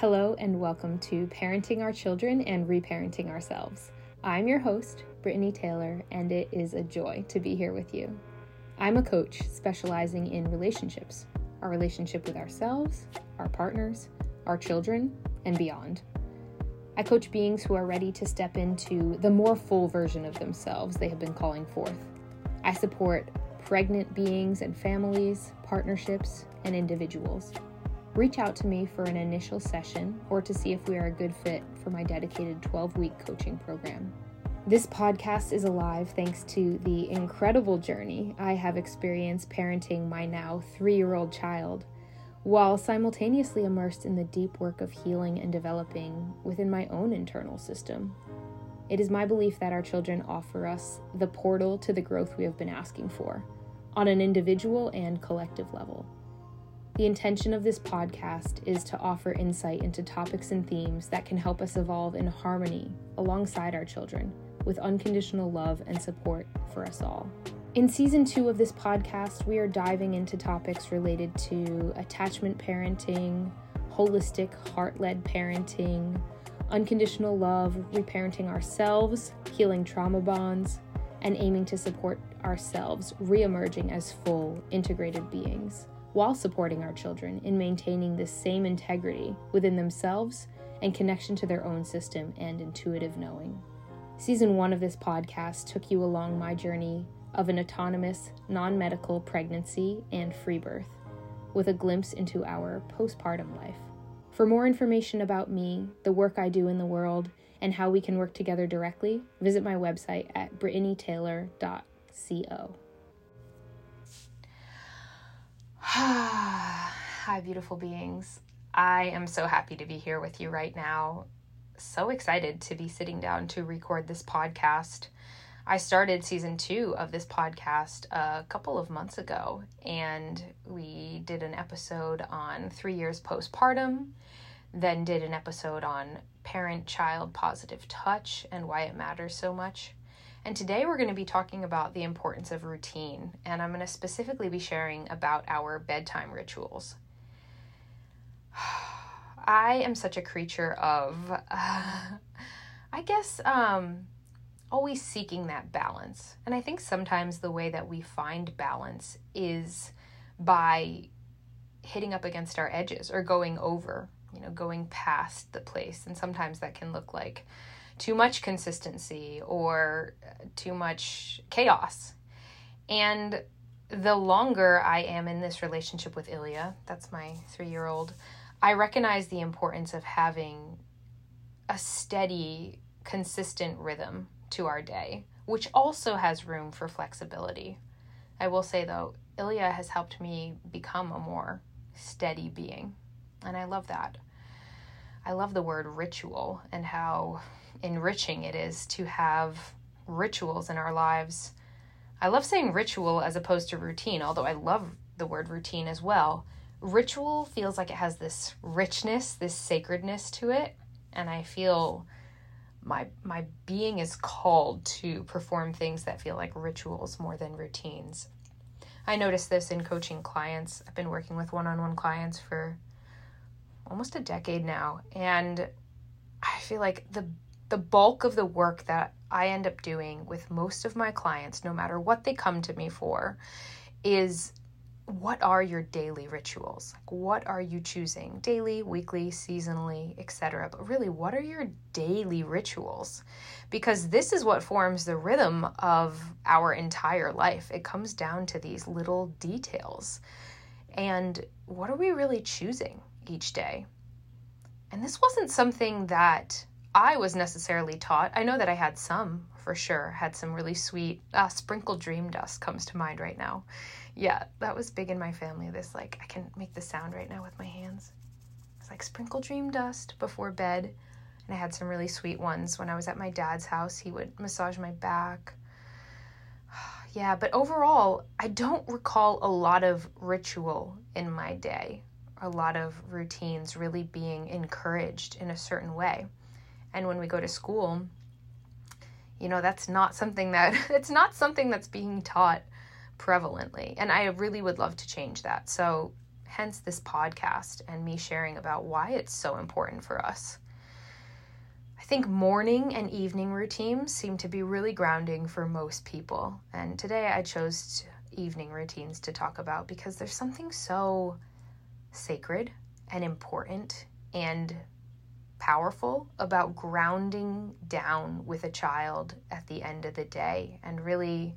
Hello and welcome to Parenting Our Children and Reparenting Ourselves. I'm your host, Brittany Taylor, and it is a joy to be here with you. I'm a coach specializing in relationships, our relationship with ourselves, our partners, our children, and beyond. I coach beings who are ready to step into the more full version of themselves they have been calling forth. I support pregnant beings and families, partnerships, and individuals. Reach out to me for an initial session or to see if we are a good fit for my dedicated 12-week coaching program. This podcast is alive thanks to the incredible journey I have experienced parenting my now 3-year-old child, while simultaneously immersed in the deep work of healing and developing within my own internal system. It is my belief that our children offer us the portal to the growth we have been asking for, on an individual and collective level. The intention of this podcast is to offer insight into topics and themes that can help us evolve in harmony alongside our children, with unconditional love and support for us all. In season 2 of this podcast, we are diving into topics related to attachment parenting, holistic, heart-led parenting, unconditional love, reparenting ourselves, healing trauma bonds, and aiming to support ourselves re-emerging as full, integrated beings, while supporting our children in maintaining this same integrity within themselves and connection to their own system and intuitive knowing. Season 1 of this podcast took you along my journey of an autonomous, non-medical pregnancy and free birth, with a glimpse into our postpartum life. For more information about me, the work I do in the world, and how we can work together directly, visit my website at brittanytaylor.co. Hi, beautiful beings. I am so happy to be here with you right now. So excited to be sitting down to record this podcast. I started season 2 of this podcast a couple of months ago, and we did an episode on 3 years postpartum, then did an episode on parent-child positive touch and why it matters so much. And today we're going to be talking about the importance of routine, and I'm going to specifically be sharing about our bedtime rituals. I am such a creature of, always seeking that balance. And I think sometimes the way that we find balance is by hitting up against our edges or going over, going past the place. And sometimes that can look like too much consistency or too much chaos. And the longer I am in this relationship with Ilya, that's my 3-year-old, I recognize the importance of having a steady, consistent rhythm to our day, which also has room for flexibility. I will say though, Ilya has helped me become a more steady being, and I love that. I love the word ritual and how enriching it is to have rituals in our lives. I love saying ritual as opposed to routine, although I love the word routine as well. Ritual feels like it has this richness, this sacredness to it, and I feel my being is called to perform things that feel like rituals more than routines. I notice this in coaching clients. I've been working with one-on-one clients for almost a decade now, and I feel like the bulk of the work that I end up doing with most of my clients, no matter what they come to me for, is what are your daily rituals? What are you choosing? Daily, weekly, seasonally, etc. But really, what are your daily rituals? Because this is what forms the rhythm of our entire life. It comes down to these little details. And what are we really choosing each day? And this wasn't something that I was necessarily taught. I know that I had some, for sure, had some really sweet, sprinkled dream dust comes to mind right now. Yeah, that was big in my family. This, I can make the sound right now with my hands. It's like sprinkle dream dust before bed. And I had some really sweet ones when I was at my dad's house. He would massage my back. Yeah, but overall, I don't recall a lot of ritual in my day, a lot of routines really being encouraged in a certain way. And when we go to school, that's not something that's being taught prevalently. And I really would love to change that. So hence this podcast and me sharing about why it's so important for us. I think morning and evening routines seem to be really grounding for most people, and today I chose evening routines to talk about because there's something so sacred and important and powerful about grounding down with a child at the end of the day and really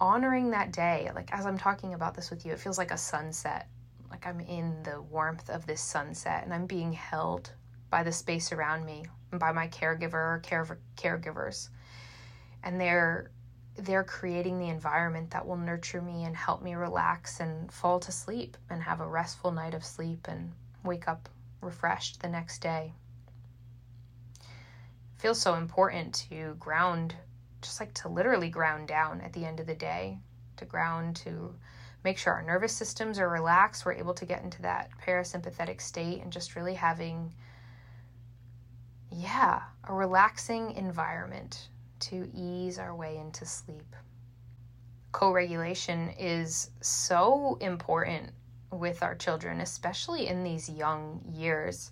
honoring that day. Like, as I'm talking about this with you, it feels like a sunset. Like, I'm in the warmth of this sunset and I'm being held by the space around me and by my caregiver or caregivers. And they're creating the environment that will nurture me and help me relax and fall to sleep and have a restful night of sleep and wake up refreshed the next day. It feels so important to ground, just like to literally ground down at the end of the day, to ground, to make sure our nervous systems are relaxed, we're able to get into that parasympathetic state and just really having, a relaxing environment to ease our way into sleep. Co-regulation is so important with our children, especially in these young years.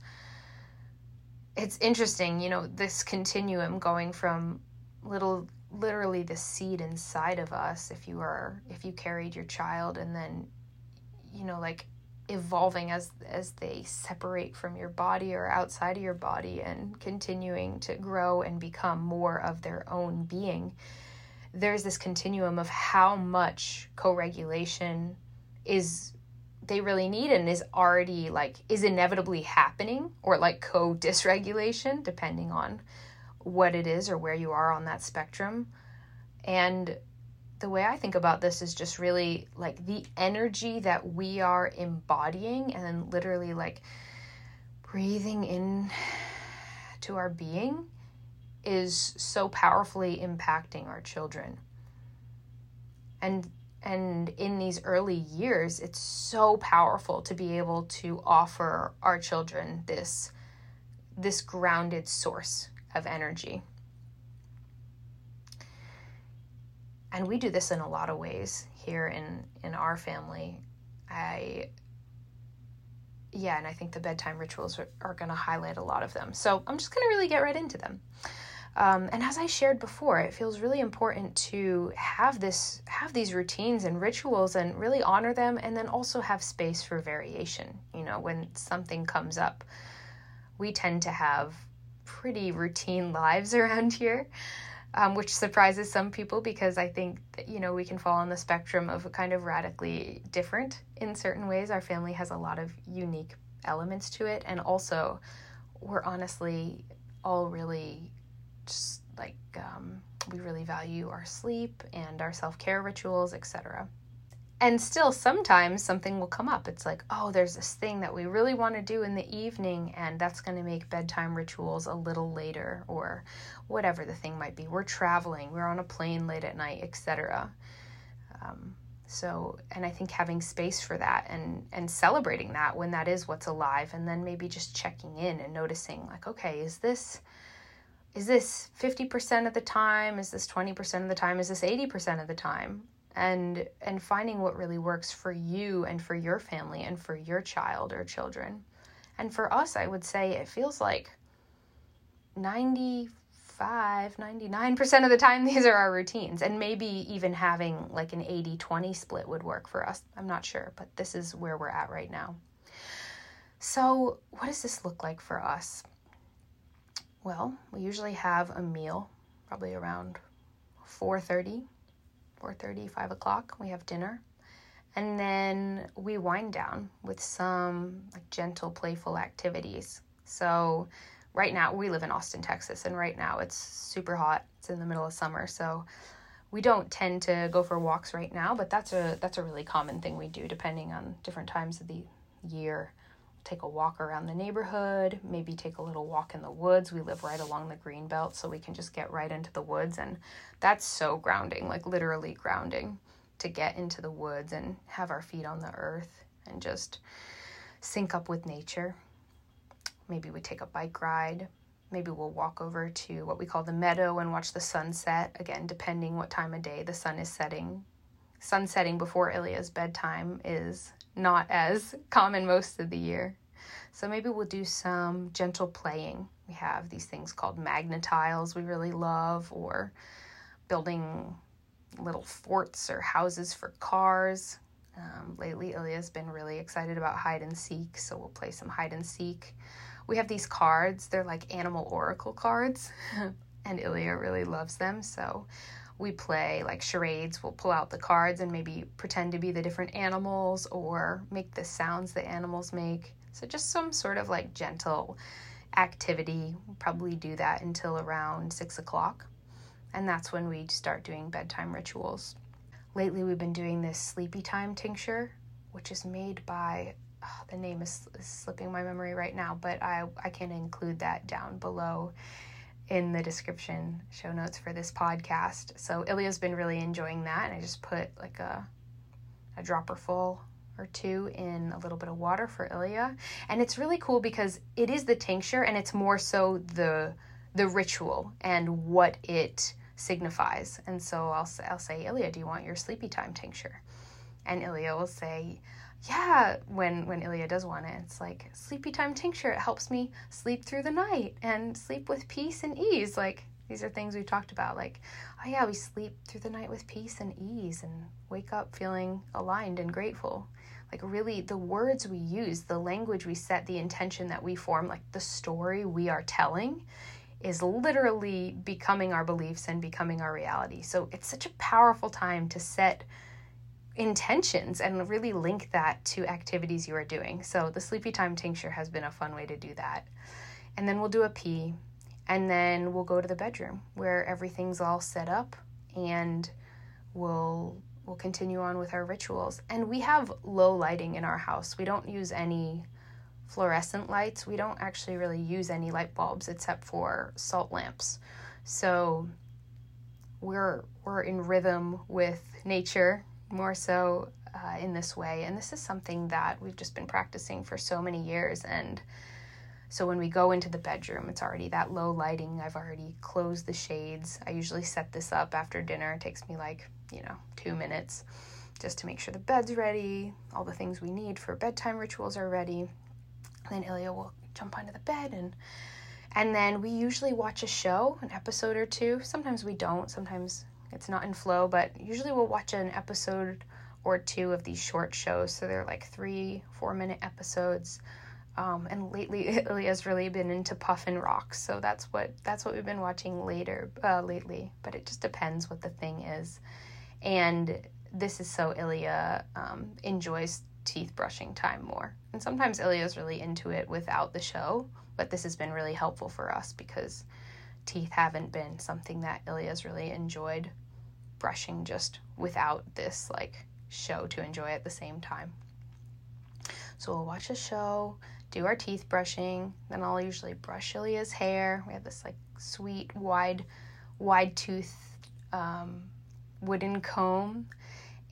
It's interesting, this continuum going from literally the seed inside of us, if you carried your child, and then, evolving as they separate from your body or outside of your body and continuing to grow and become more of their own being. There's this continuum of how much co-regulation they really need and is already is inevitably happening, or co-dysregulation, depending on what it is or where you are on that spectrum. And the way I think about this is just really the energy that we are embodying and then literally breathing in to our being is so powerfully impacting our children. And in these early years, it's so powerful to be able to offer our children this grounded source of energy. And we do this in a lot of ways here in our family. And I think the bedtime rituals are going to highlight a lot of them. So I'm just going to really get right into them. And as I shared before, it feels really important to have these routines and rituals and really honor them, and then also have space for variation. When something comes up, we tend to have pretty routine lives around here. Which surprises some people because I think that, we can fall on the spectrum of kind of radically different in certain ways. Our family has a lot of unique elements to it. And also, we're honestly all really just we really value our sleep and our self-care rituals, etc. And still sometimes something will come up. It's there's this thing that we really want to do in the evening, and that's going to make bedtime rituals a little later, or whatever the thing might be. We're traveling, we're on a plane late at night, etc. And I think having space for that and celebrating that when that is what's alive, and then maybe just checking in and noticing okay, is this 50% of the time? Is this 20% of the time? Is this 80% of the time? And finding what really works for you and for your family and for your child or children. And for us, I would say it feels like 95, 99% of the time these are our routines. And maybe even having an 80-20 split would work for us. I'm not sure, but this is where we're at right now. So what does this look like for us? Well, we usually have a meal probably around 4:30, 5 o'clock, we have dinner, and then we wind down with some gentle, playful activities. So right now, we live in Austin, Texas, and right now it's super hot. It's in the middle of summer, so we don't tend to go for walks right now, but that's a really common thing we do depending on different times of the year. Take a walk around the neighborhood, maybe take a little walk in the woods. We live right along the green belt, so we can just get right into the woods, and that's so grounding, literally grounding, to get into the woods and have our feet on the earth and just sync up with nature. Maybe we take a bike ride. Maybe we'll walk over to what we call the meadow and watch the sunset, again, depending what time of day the sun is setting. Sunsetting before Ilya's bedtime is not as common most of the year. So maybe we'll do some gentle playing. We have these things called magnatiles we really love, or building little forts or houses for cars. Lately, Ilya's been really excited about hide and seek, so we'll play some hide and seek. We have these cards. They're like animal oracle cards, and Ilya really loves them, so we play like charades. We'll pull out the cards and maybe pretend to be the different animals or make the sounds the animals make. So just some sort of like gentle activity. We'll probably do that until around 6 o'clock. And that's when we start doing bedtime rituals. Lately, we've been doing this sleepy time tincture, which is made by, the name is slipping my memory right now, but I can include that down below in the description show notes for this podcast. So Ilya's been really enjoying that, and I just put like a dropper full or two in a little bit of water for Ilya. And it's really cool because it is the tincture, and it's more so the ritual and what it signifies. And so I'll say, Ilya, do you want your sleepy time tincture? And Ilya will say, yeah, when Ilya does want it. It's like, sleepy time tincture, it helps me sleep through the night and sleep with peace and ease. Like, these are things we've talked about, like, oh yeah, we sleep through the night with peace and ease and wake up feeling aligned and grateful. Like, really, the words we use, the language we set, the intention that we form, like the story we are telling is literally becoming our beliefs and becoming our reality. So it's such a powerful time to set intentions and really link that to activities you are doing. So the sleepy time tincture has been a fun way to do that. And then we'll do a pee, and then we'll go to the bedroom where everything's all set up, and we'll continue on with our rituals. And we have low lighting in our house. We don't use any fluorescent lights. We don't actually really use any light bulbs except for salt lamps. So we're in rhythm with nature more so in this way. And this is something that we've just been practicing for so many years. And so when we go into the bedroom, it's already that low lighting. I've already closed the shades. I usually set this up after dinner. It takes me 2 minutes just to make sure the bed's ready. All the things we need for bedtime rituals are ready. Then Ilya will jump onto the bed, and then we usually watch a show, an episode or two. Sometimes we don't. Sometimes it's not in flow, but usually we'll watch an episode or two of these short shows. So they're like 3-4 minute episodes. And lately Ilya's really been into Puffin Rock, so that's what we've been watching lately. But it just depends what the thing is. And this is so Ilya enjoys teeth brushing time more. And sometimes Ilya's really into it without the show, but this has been really helpful for us because teeth haven't been something that Ilya's really enjoyed brushing just without this show to enjoy at the same time. So we'll watch a show, do our teeth brushing, then I'll usually brush Ilya's hair. We have this sweet wide tooth wooden comb,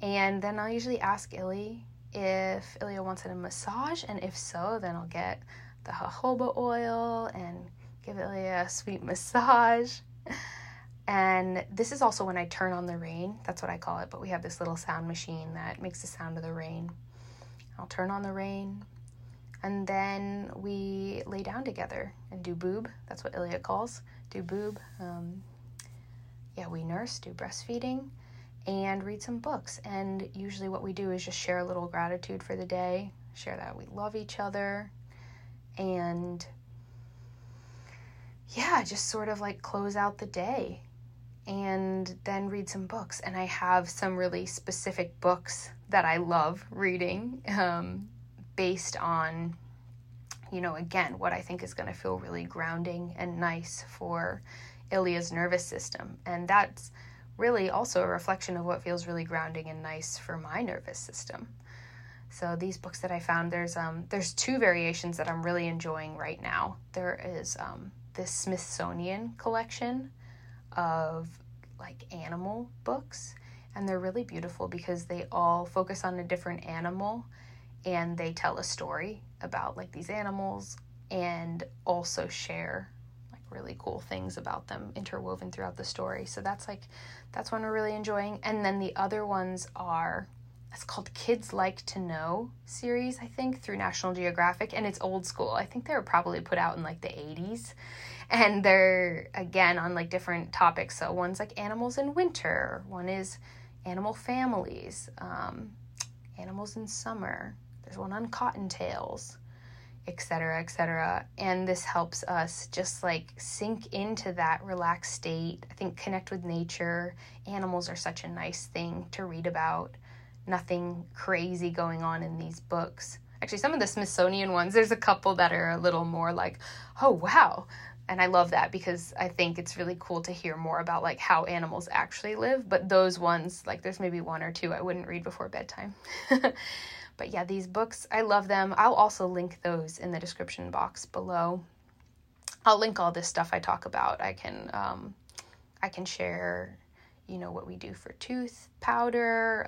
and then I'll usually ask Ilya if Ilya wants a massage, and if so, then I'll get the jojoba oil and give Ilya a sweet massage. And this is also when I turn on the rain. That's what I call it, but we have this little sound machine that makes the sound of the rain. I'll turn on the rain, and then we lay down together and do boob. That's what Ilya calls, do boob. We nurse, do breastfeeding, and read some books. And usually what we do is just share a little gratitude for the day, share that we love each other, and just sort of close out the day and then read some books. And I have some really specific books that I love reading based on, again, what I think is going to feel really grounding and nice for Ilya's nervous system. And that's really also a reflection of what feels really grounding and nice for my nervous system. So these books that I found, there's two variations that I'm really enjoying right now. There is this Smithsonian collection of animal books, and they're really beautiful because they all focus on a different animal, and they tell a story about these animals, and also share really cool things about them interwoven throughout the story. So that's one we're really enjoying. And then the other ones are it's called Kids Like to Know series, I think, through National Geographic, and it's old school. I think they were probably put out in like the 80s, and they're, again, on like different topics. So one's like animals in winter, one is animal families, animals in summer, there's one on cottontails, etc., etc. And this helps us just like sink into that relaxed state. I think connect with nature. Animals are such a nice thing to read about. Nothing crazy going on in these books. Actually, some of the Smithsonian ones, there's a couple that are a little more like, oh, wow. And I love that because I think it's really cool to hear more about like how animals actually live. But those ones, like there's maybe one or two I wouldn't read before bedtime. But yeah, these books, I love them. I'll also link those in the description box below. I'll link all this stuff I talk about. I can share, you know, what we do for tooth powder,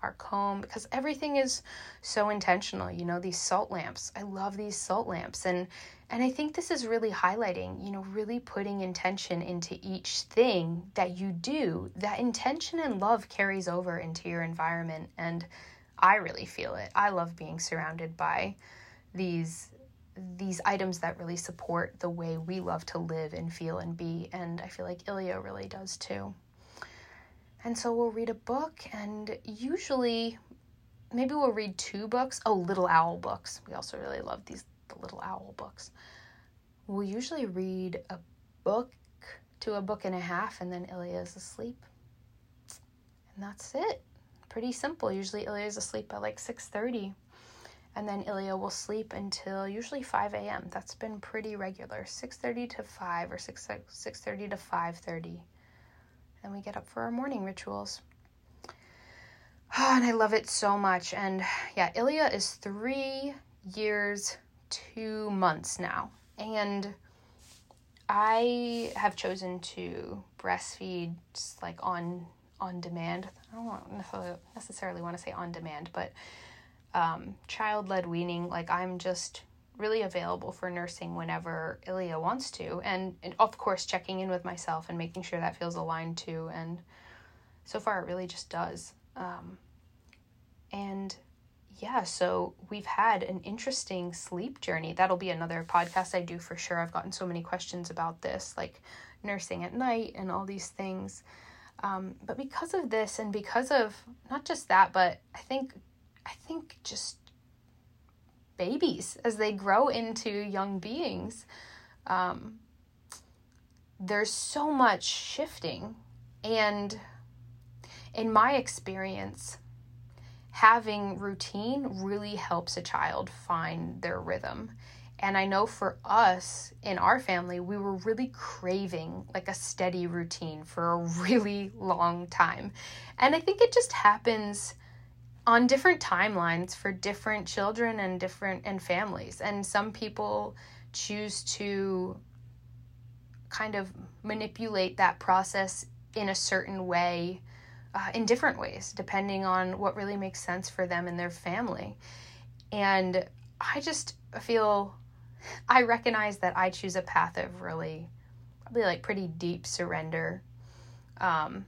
our comb, because everything is so intentional. You know, these salt lamps, I love these salt lamps. And I think this is really highlighting, you know, really putting intention into each thing that you do. That intention and love carries over into your environment, and I really feel it. I love being surrounded by these items that really support the way we love to live and feel and be, and I feel like Ilya really does too. And so we'll read a book, and usually maybe we'll read two books. Oh, Little Owl books. We also really love the Little Owl books. We'll usually read a book to a book and a half, and then Ilya's asleep. And that's it. Pretty simple. Usually Ilya's asleep by like 6:30, and then Ilya will sleep until usually 5 a.m. That's been pretty regular, 6:30 to 5 or 6:30 to 5:30. Then we get up for our morning rituals. Oh, and I love it so much. And yeah, Ilya is 3 years, 2 months now, and I have chosen to breastfeed like on demand. I don't necessarily want to say on demand, but child-led weaning, like I'm just really available for nursing whenever Ilya wants to, and of course checking in with myself and making sure that feels aligned too, and so far it really just does. And yeah, so we've had an interesting sleep journey. That'll be another podcast I do for sure. I've gotten so many questions about this, like nursing at night and all these things. But because of this, and because of not just that, but I think just babies as they grow into young beings, there's so much shifting. And in my experience, having routine really helps a child find their rhythm. And I know for us, in our family, we were really craving like a steady routine for a really long time. And I think it just happens on different timelines for different children and different families. And some people choose to kind of manipulate that process in a certain way, in different ways, depending on what really makes sense for them and their family. And I just feel... I recognize that I choose a path of really probably like pretty deep surrender, and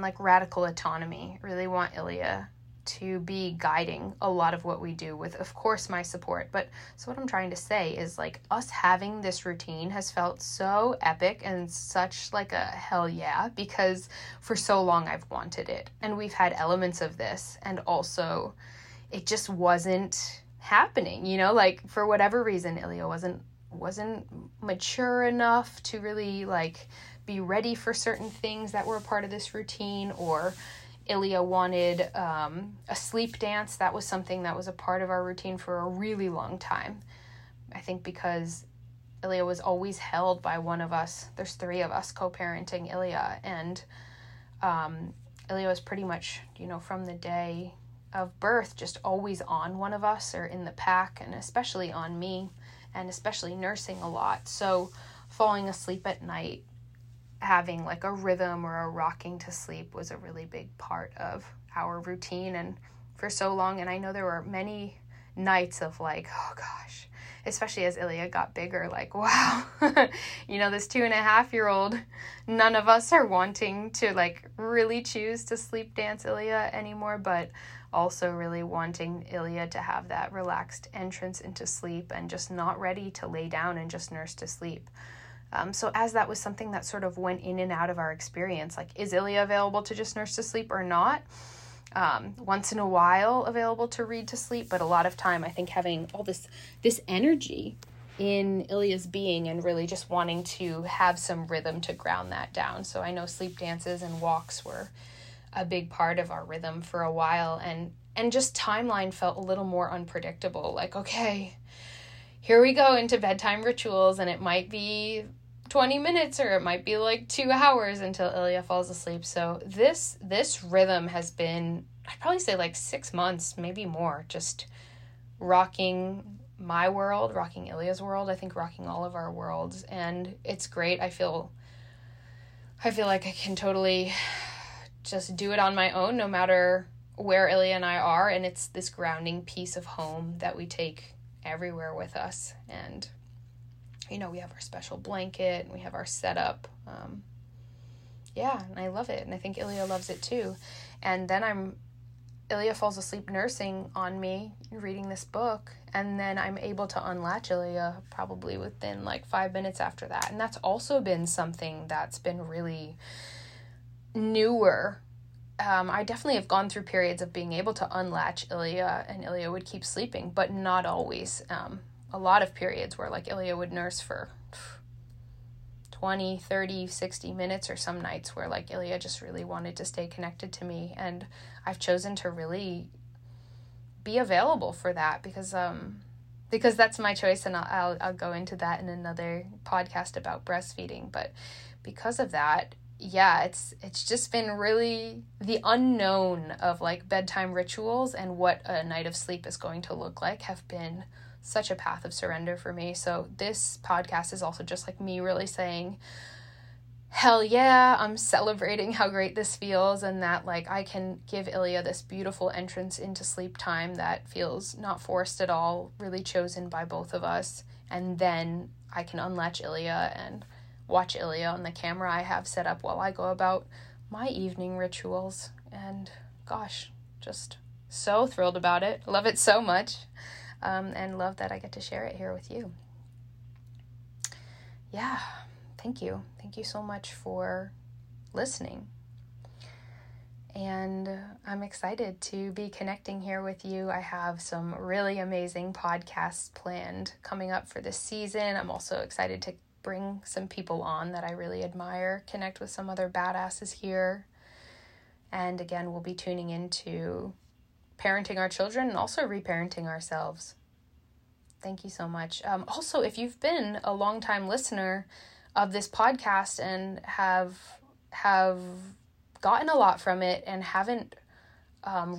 like radical autonomy. Really want Ilya to be guiding a lot of what we do with, of course, my support. But so what I'm trying to say is like us having this routine has felt so epic and such like a hell yeah, because for so long I've wanted it, and we've had elements of this, and also it just wasn't happening, you know, like for whatever reason, Ilya wasn't mature enough to really like be ready for certain things that were a part of this routine, or Ilya wanted a sleep dance. That was something that was a part of our routine for a really long time. I think because Ilya was always held by one of us. There's three of us co-parenting Ilya, and Ilya was pretty much, you know, from the day of birth, just always on one of us or in the pack, and especially on me, and especially nursing a lot. So falling asleep at night, having like a rhythm or a rocking to sleep was a really big part of our routine and for so long. And I know there were many nights of like, oh gosh, especially as Ilya got bigger, like, wow, you know, this 2.5-year-old, none of us are wanting to, like, really choose to sleep dance Ilya anymore, but also really wanting Ilya to have that relaxed entrance into sleep and just not ready to lay down and just nurse to sleep. So as that was something that sort of went in and out of our experience, like, is Ilya available to just nurse to sleep or not? Once in a while available to read to sleep, but a lot of time I think having all this energy in Ilya's being and really just wanting to have some rhythm to ground that down. So I know sleep dances and walks were a big part of our rhythm for a while, and just timeline felt a little more unpredictable. Like, okay, here we go into bedtime rituals, and it might be 20 minutes or it might be like 2 hours until Ilya falls asleep. So this rhythm has been, I'd probably say, like 6 months, maybe more, just rocking my world, rocking Ilya's world, I think rocking all of our worlds. And it's great. I feel like I can totally just do it on my own, no matter where Ilya and I are. And it's this grounding piece of home that we take everywhere with us. And you know, we have our special blanket and we have our setup. And I love it. And I think Ilya loves it too. And then Ilya falls asleep nursing on me, reading this book. And then I'm able to unlatch Ilya probably within like 5 minutes after that. And that's also been something that's been really newer. I definitely have gone through periods of being able to unlatch Ilya and Ilya would keep sleeping, but not always. A lot of periods where like Ilya would nurse for 20, 30, 60 minutes, or some nights where like Ilya just really wanted to stay connected to me. And I've chosen to really be available for that because that's my choice. And I'll go into that in another podcast about breastfeeding. But because of that, yeah, it's just been really the unknown of like bedtime rituals and what a night of sleep is going to look like have been such a path of surrender for me. So this podcast is also just like me really saying, hell yeah, I'm celebrating how great this feels, and that like I can give Ilya this beautiful entrance into sleep time that feels not forced at all, really chosen by both of us. And then I can unlatch Ilya and watch Ilya on the camera I have set up while I go about my evening rituals. And gosh, just so thrilled about it. Love it so much. And love that I get to share it here with you. Yeah, thank you. Thank you so much for listening. And I'm excited to be connecting here with you. I have some really amazing podcasts planned coming up for this season. I'm also excited to bring some people on that I really admire, connect with some other badasses here. And again, we'll be tuning into parenting our children and also reparenting ourselves. Thank you so much. Also, if you've been a longtime listener of this podcast and have gotten a lot from it and haven't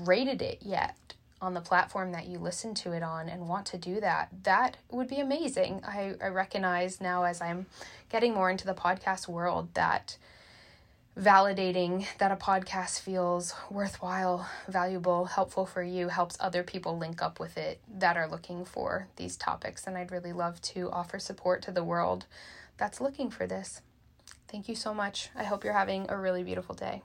rated it yet on the platform that you listen to it on and want to do that, that would be amazing. I recognize now as I'm getting more into the podcast world that validating that a podcast feels worthwhile, valuable, helpful for you helps other people link up with it that are looking for these topics. And I'd really love to offer support to the world that's looking for this. Thank you so much. I hope you're having a really beautiful day.